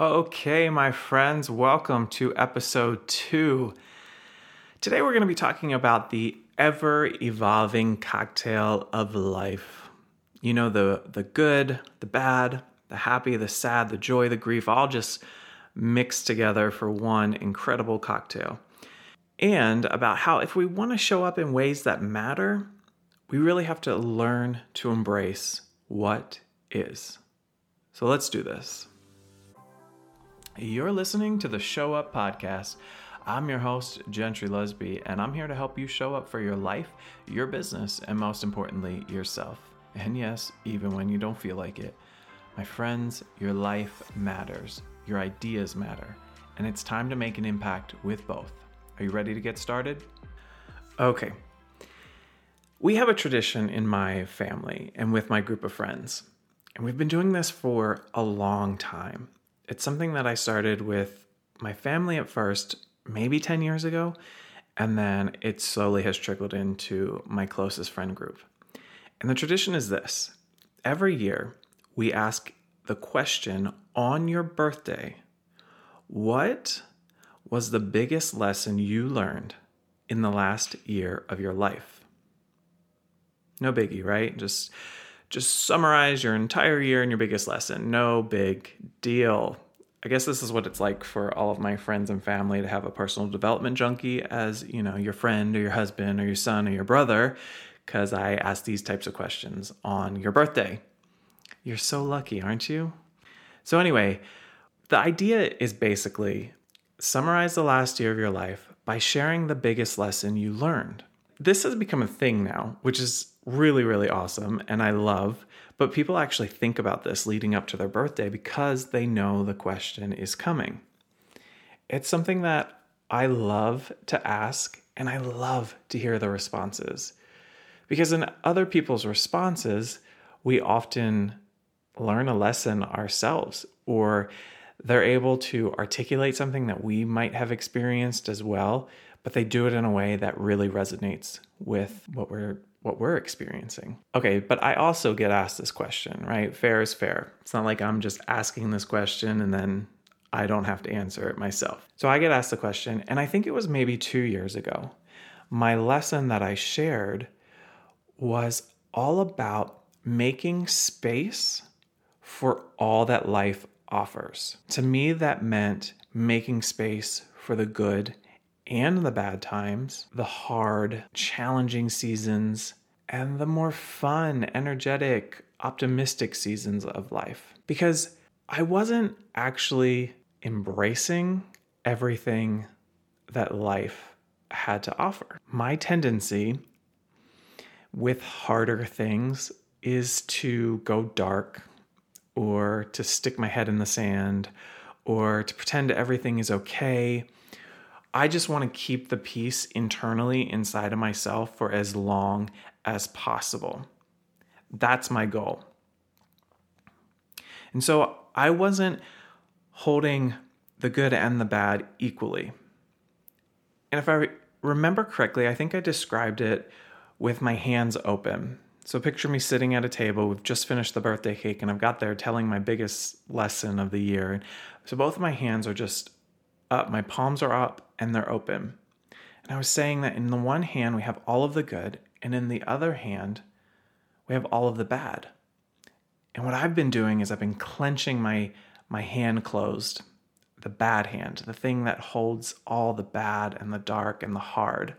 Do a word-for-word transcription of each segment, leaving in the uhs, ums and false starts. Okay, my friends, welcome to episode two. Today we're going to be talking about the ever-evolving cocktail of life. You know, the, the good, the bad, the happy, the sad, the joy, the grief, all just mixed together for one incredible cocktail. And about how if we want to show up in ways that matter, we really have to learn to embrace what is. So let's do this. You're listening to the Show Up Podcast. I'm your host, Jentry Lusby, and I'm here to help you show up for your life, your business, and most importantly, yourself. And yes, even when you don't feel like it. My friends, your life matters. Your ideas matter. And it's time to make an impact with both. Are you ready to get started? Okay. We have a tradition in my family and with my group of friends. And we've been doing this for a long time. It's something that I started with my family at first, maybe ten years ago, and then it slowly has trickled into my closest friend group. And the tradition is this. Every year, we ask the question on your birthday, what was the biggest lesson you learned in the last year of your life? No biggie, right? Just... Just summarize your entire year and your biggest lesson. No big deal. I guess this is what it's like for all of my friends and family to have a personal development junkie as, you know, your friend or your husband or your son or your brother, because I ask these types of questions on your birthday. You're so lucky, aren't you? So anyway, the idea is basically summarize the last year of your life by sharing the biggest lesson you learned. This has become a thing now, which is really, really awesome, and I love, but people actually think about this leading up to their birthday because they know the question is coming. It's something that I love to ask, and I love to hear the responses. Because in other people's responses, we often learn a lesson ourselves, or they're able to articulate something that we might have experienced as well, but they do it in a way that really resonates with what we're what we're experiencing. Okay, but I also get asked this question, right? Fair is fair. It's not like I'm just asking this question and then I don't have to answer it myself. So I get asked the question, and I think it was maybe two years ago. My lesson that I shared was all about making space for all that life offers. To me, that meant making space for the good and the bad times, the hard, challenging seasons, and the more fun, energetic, optimistic seasons of life. Because I wasn't actually embracing everything that life had to offer. My tendency with harder things is to go dark or to stick my head in the sand or to pretend everything is okay. I just want to keep the peace internally inside of myself for as long as possible. That's my goal. And so I wasn't holding the good and the bad equally. And if I re- remember correctly, I think I described it with my hands open. So picture me sitting at a table. We've just finished the birthday cake and I've got there telling my biggest lesson of the year. So both of my hands are just up. My palms are up and they're open. And I was saying that in the one hand, we have all of the good. And in the other hand, we have all of the bad. And what I've been doing is I've been clenching my, my hand closed, the bad hand, the thing that holds all the bad and the dark and the hard.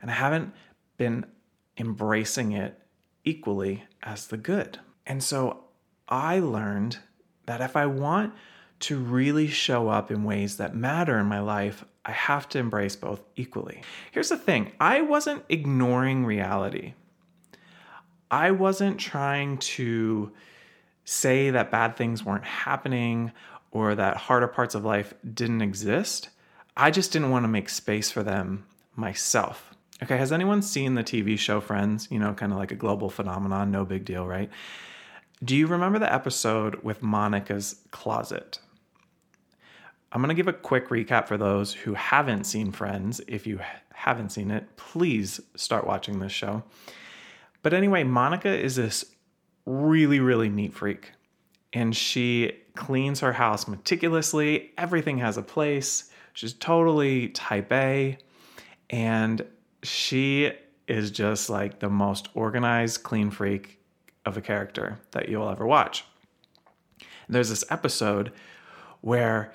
And I haven't been embracing it equally as the good. And so I learned that if I want to really show up in ways that matter in my life, I have to embrace both equally. Here's the thing. I wasn't ignoring reality. I wasn't trying to say that bad things weren't happening or that harder parts of life didn't exist. I just didn't want to make space for them myself. Okay, has anyone seen the T V show Friends? You know, kind of like a global phenomenon, no big deal, right? Do you remember the episode with Monica's closet? I'm going to give a quick recap for those who haven't seen Friends. If you haven't seen it, please start watching this show. But anyway, Monica is this really, really neat freak. And she cleans her house meticulously. Everything has a place. She's totally type A. And she is just like the most organized, clean freak of a character that you'll ever watch. And there's this episode where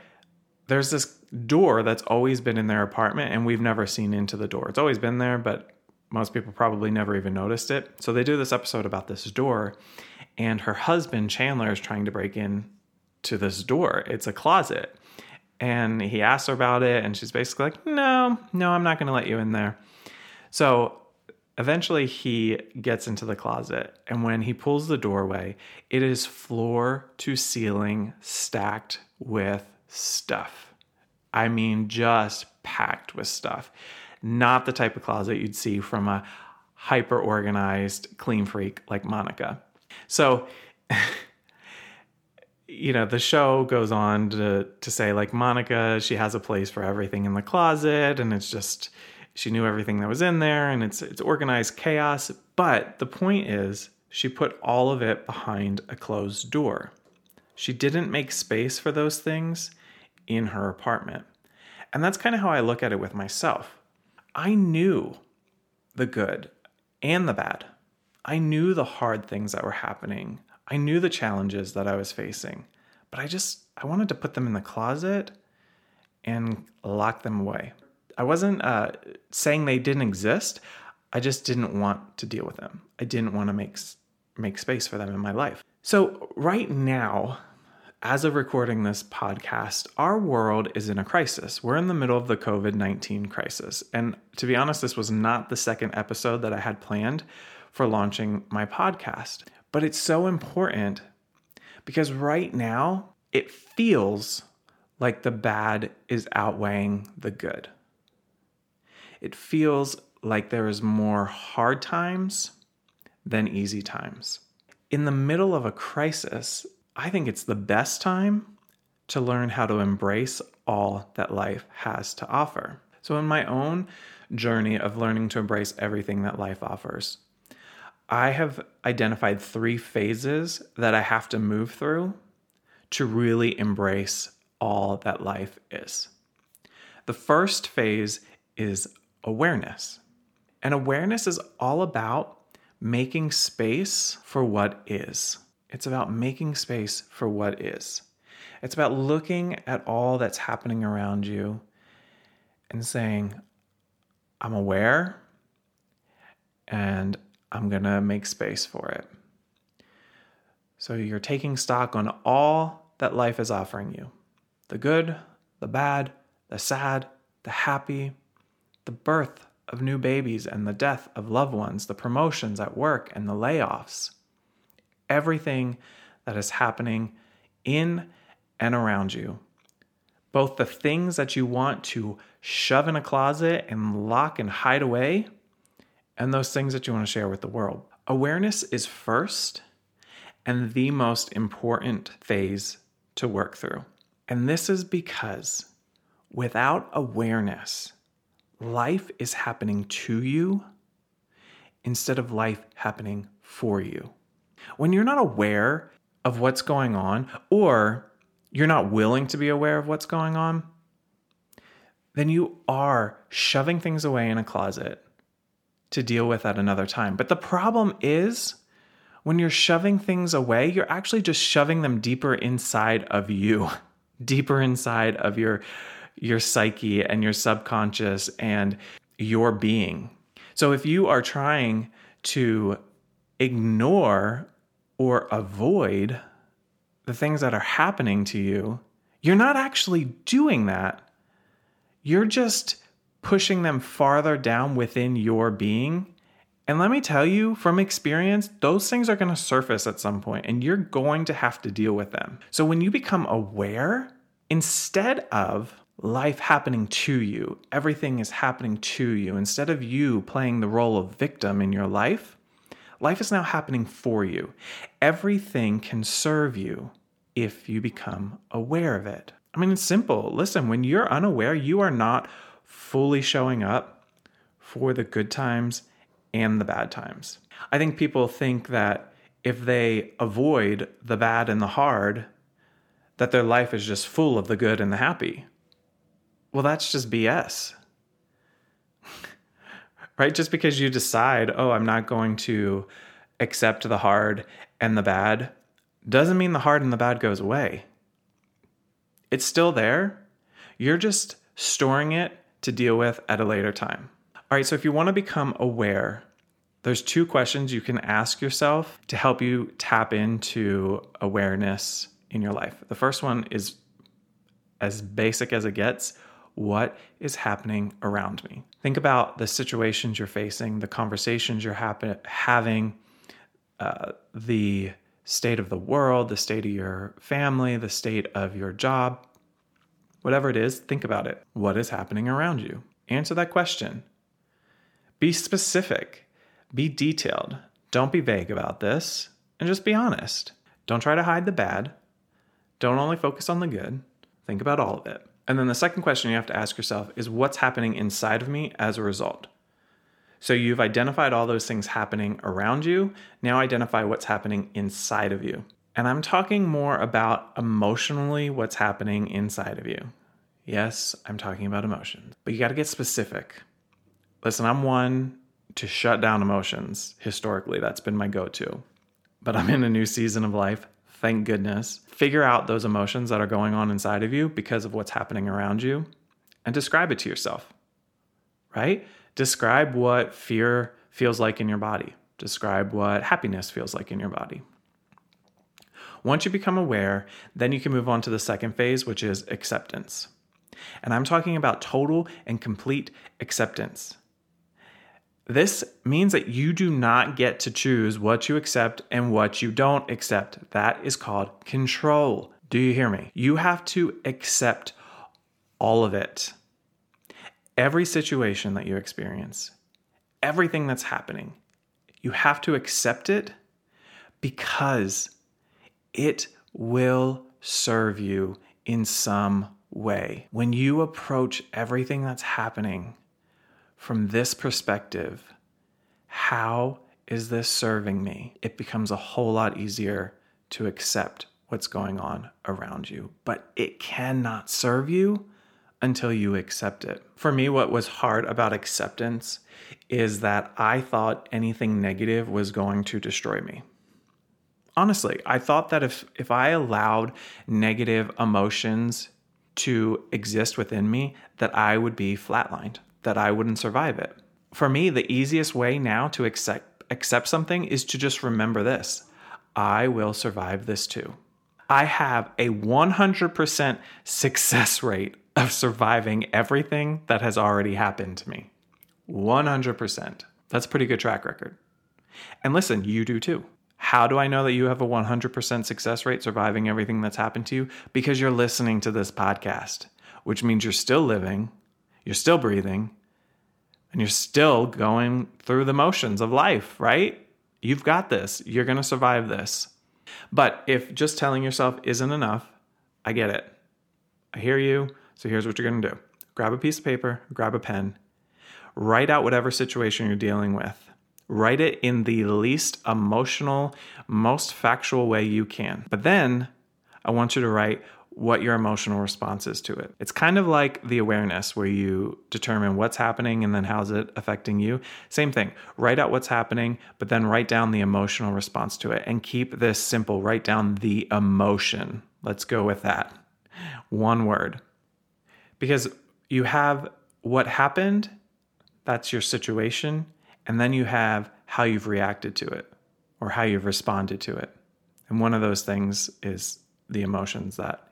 there's this door that's always been in their apartment and we've never seen into the door. It's always been there, but most people probably never even noticed it. So they do this episode about this door, and her husband, Chandler, is trying to break in to this door. It's a closet. And he asks her about it, and she's basically like, no, no, I'm not going to let you in there. So eventually he gets into the closet, and when he pulls the doorway, it is floor to ceiling stacked with stuff. I mean, just packed with stuff. Not the type of closet you'd see from a hyper-organized clean freak like Monica. So, you know, the show goes on to, to say, like, Monica, she has a place for everything in the closet, and it's just, she knew everything that was in there, and it's it's organized chaos. But the point is, she put all of it behind a closed door. She didn't make space for those things in her apartment. And that's kind of how I look at it with myself. I knew the good and the bad. I knew the hard things that were happening. I knew the challenges that I was facing, but I just, I wanted to put them in the closet and lock them away. I wasn't uh, saying they didn't exist. I just didn't want to deal with them. I didn't want to make, make space for them in my life. So right now, as of recording this podcast, our world is in a crisis. We're in the middle of the covid nineteen crisis. And to be honest, this was not the second episode that I had planned for launching my podcast. But it's so important because right now it feels like the bad is outweighing the good. It feels like there is more hard times than easy times. In the middle of a crisis, I think it's the best time to learn how to embrace all that life has to offer. So in my own journey of learning to embrace everything that life offers, I have identified three phases that I have to move through to really embrace all that life is. The first phase is awareness. And awareness is all about making space for what is. It's about making space for what is. It's about looking at all that's happening around you and saying, I'm aware and I'm going to make space for it. So you're taking stock on all that life is offering you. The good, the bad, the sad, the happy, the birth of new babies and the death of loved ones, the promotions at work and the layoffs. Everything that is happening in and around you. Both the things that you want to shove in a closet and lock and hide away, and those things that you want to share with the world. Awareness is first and the most important phase to work through. And this is because without awareness, life is happening to you instead of life happening for you. When you're not aware of what's going on, or you're not willing to be aware of what's going on, then you are shoving things away in a closet to deal with at another time. But the problem is, when you're shoving things away, you're actually just shoving them deeper inside of you, deeper inside of your, your psyche and your subconscious and your being. So if you are trying to ignore or avoid the things that are happening to you, you're not actually doing that. You're just pushing them farther down within your being. And let me tell you from experience, those things are going to surface at some point and you're going to have to deal with them. So when you become aware, instead of life happening to you, everything is happening to you, instead of you playing the role of victim in your life, life is now happening for you. Everything can serve you if you become aware of it. I mean, it's simple. Listen, when you're unaware, you are not fully showing up for the good times and the bad times. I think people think that if they avoid the bad and the hard, that their life is just full of the good and the happy. Well, that's just B S. Right? Just because you decide, oh, I'm not going to accept the hard and the bad, doesn't mean the hard and the bad goes away. It's still there. You're just storing it to deal with at a later time. All right, so if you want to become aware, there's two questions you can ask yourself to help you tap into awareness in your life. The first one is as basic as it gets. What is happening around me? Think about the situations you're facing, the conversations you're happen- having, uh, the state of the world, the state of your family, the state of your job. Whatever it is, think about it. What is happening around you? Answer that question. Be specific. Be detailed. Don't be vague about this, and just be honest. Don't try to hide the bad. Don't only focus on the good. Think about all of it. And then the second question you have to ask yourself is, what's happening inside of me as a result? So you've identified all those things happening around you. Now identify what's happening inside of you. And I'm talking more about emotionally what's happening inside of you. Yes, I'm talking about emotions, but you got to get specific. Listen, I'm one to shut down emotions. Historically, that's been my go-to. But I'm in a new season of life. Thank goodness. Figure out those emotions that are going on inside of you because of what's happening around you and describe it to yourself, right? Describe what fear feels like in your body. Describe what happiness feels like in your body. Once you become aware, then you can move on to the second phase, which is acceptance. And I'm talking about total and complete acceptance. This means that you do not get to choose what you accept and what you don't accept. That is called control. Do you hear me? You have to accept all of it. Every situation that you experience, everything that's happening, you have to accept it because it will serve you in some way. When you approach everything that's happening from this perspective, how is this serving me? It becomes a whole lot easier to accept what's going on around you, but it cannot serve you until you accept it. For me, what was hard about acceptance is that I thought anything negative was going to destroy me. Honestly, I thought that if, if I allowed negative emotions to exist within me, that I would be flatlined, that I wouldn't survive it. For me, the easiest way now to accept, accept something is to just remember this. I will survive this too. I have a one hundred percent success rate of surviving everything that has already happened to me. one hundred percent. That's a pretty good track record. And listen, you do too. How do I know that you have a one hundred percent success rate surviving everything that's happened to you? Because you're listening to this podcast, which means you're still living, you're still breathing, and you're still going through the motions of life, right? You've got this. You're going to survive this. But if just telling yourself isn't enough, I get it. I hear you. So here's what you're going to do. Grab a piece of paper, grab a pen, write out whatever situation you're dealing with. Write it in the least emotional, most factual way you can. But then I want you to write what your emotional response is to it. It's kind of like the awareness where you determine what's happening and then how's it affecting you. Same thing, write out what's happening, but then write down the emotional response to it and keep this simple. Write down the emotion. Let's go with that. One word. Because you have what happened, that's your situation, and then you have how you've reacted to it or how you've responded to it. And one of those things is the emotions that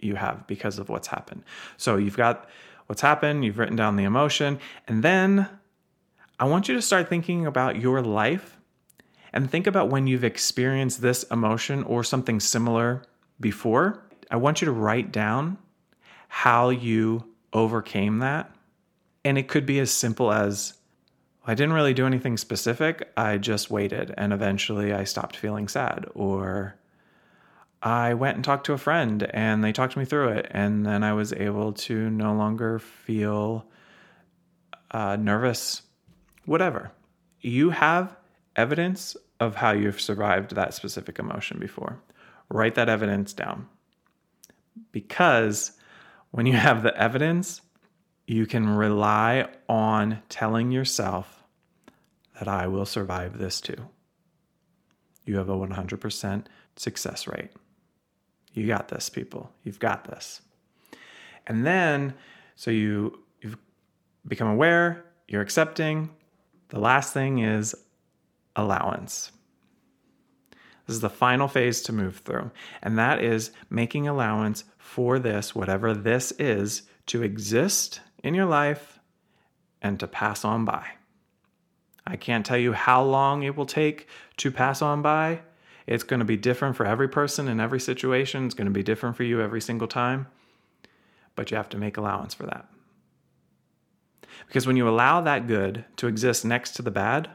you have because of what's happened. So you've got what's happened, you've written down the emotion, and then I want you to start thinking about your life and think about when you've experienced this emotion or something similar before. I want you to write down how you overcame that. And it could be as simple as, I didn't really do anything specific. I just waited and eventually I stopped feeling sad, or I went and talked to a friend and they talked me through it. And then I was able to no longer feel uh, nervous, whatever. You have evidence of how you've survived that specific emotion before. Write that evidence down. because when you have the evidence, you can rely on telling yourself that I will survive this too. You have a one hundred percent success rate. You got this, people. You've got this. And then, so you, you've become aware, you're accepting. The last thing is allowance. This is the final phase to move through, and that is making allowance for this, whatever this is, to exist in your life and to pass on by. I can't tell you how long it will take to pass on by. It's going to be different for every person in every situation. It's going to be different for you every single time, but you have to make allowance for that. Because when you allow that good to exist next to the bad,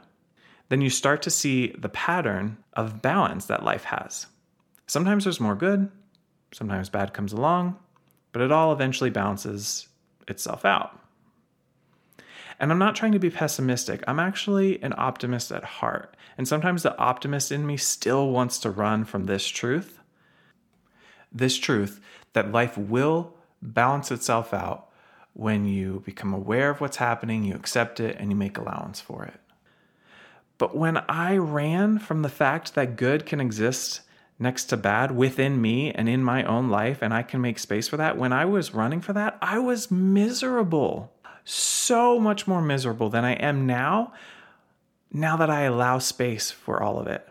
then you start to see the pattern of balance that life has. Sometimes there's more good, sometimes bad comes along, but it all eventually balances itself out. And I'm not trying to be pessimistic. I'm actually an optimist at heart. And sometimes the optimist in me still wants to run from this truth, this truth that life will balance itself out when you become aware of what's happening, you accept it, and you make allowance for it. But when I ran from the fact that good can exist next to bad within me and in my own life, and I can make space for that, when I was running for that, I was miserable. So much more miserable than I am now, now that I allow space for all of it.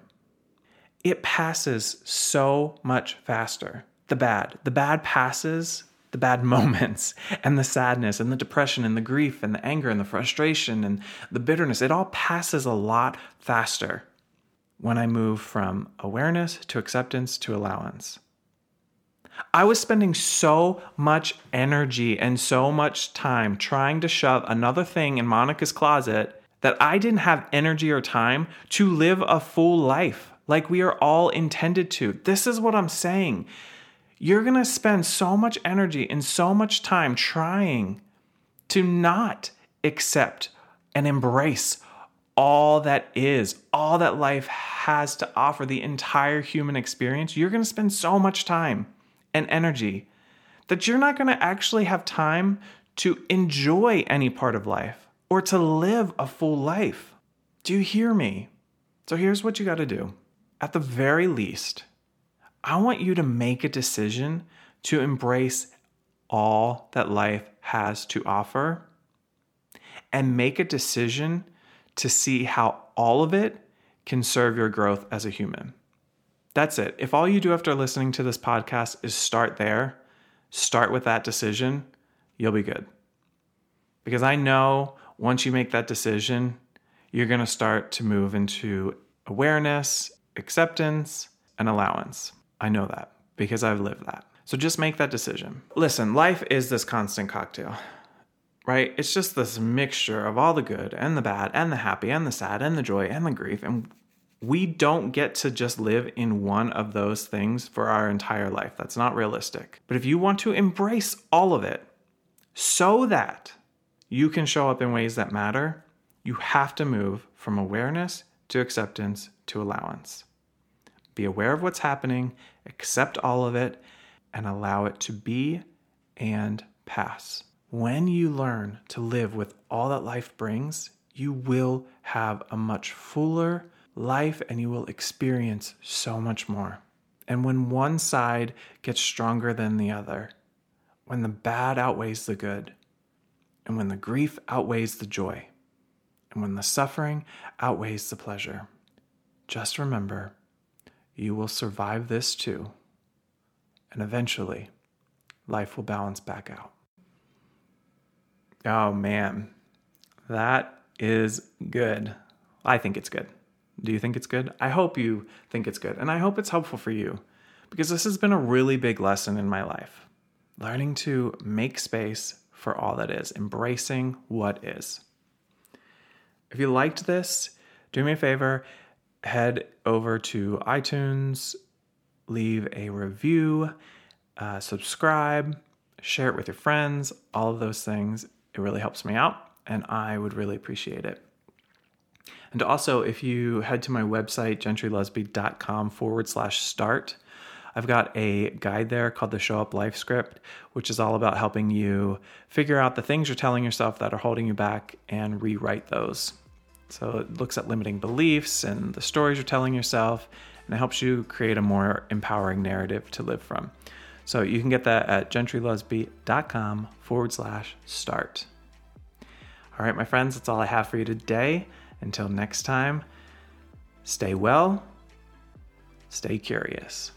It passes so much faster. The bad. The bad passes, the bad moments, and the sadness, and the depression, and the grief, and the anger, and the frustration, and the bitterness. It all passes a lot faster when I move from awareness to acceptance to allowance. I was spending so much energy and so much time trying to shove another thing in Monica's closet that I didn't have energy or time to live a full life like we are all intended to. This is what I'm saying. You're going to spend so much energy and so much time trying to not accept and embrace all that is, all that life has to offer, the entire human experience. You're going to spend so much time and energy that you're not going to actually have time to enjoy any part of life or to live a full life. Do you hear me? So here's what you got to do. At the very least, I want you to make a decision to embrace all that life has to offer and make a decision to see how all of it can serve your growth as a human. That's it. If all you do after listening to this podcast is start there, start with that decision, you'll be good. Because I know once you make that decision, you're going to start to move into awareness, acceptance, and allowance. I know that because I've lived that. So just make that decision. Listen, life is this constant cocktail, right? It's just this mixture of all the good and the bad and the happy and the sad and the joy and the grief. And we don't get to just live in one of those things for our entire life. That's not realistic. But if you want to embrace all of it so that you can show up in ways that matter, you have to move from awareness to acceptance to allowance. Be aware of what's happening, accept all of it, and allow it to be and pass. When you learn to live with all that life brings, you will have a much fuller life and you will experience so much more. And when one side gets stronger than the other, when the bad outweighs the good, and when the grief outweighs the joy, and when the suffering outweighs the pleasure, just remember, you will survive this too, and eventually, life will balance back out. Oh man, that is good. I think it's good. Do you think it's good? I hope you think it's good, and I hope it's helpful for you, because this has been a really big lesson in my life. Learning to make space for all that is, embracing what is. If you liked this, do me a favor. Head over to iTunes, leave a review, uh, subscribe, share it with your friends, all of those things. It really helps me out, and I would really appreciate it. And also, if you head to my website, jentry lusby dot com forward slash start, I've got a guide there called the Show Up Life Script, which is all about helping you figure out the things you're telling yourself that are holding you back and rewrite those. So it looks at limiting beliefs and the stories you're telling yourself, and it helps you create a more empowering narrative to live from. So you can get that at jentrylusby.com forward slash start. All right, my friends, that's all I have for you today. Until next time, stay well, stay curious.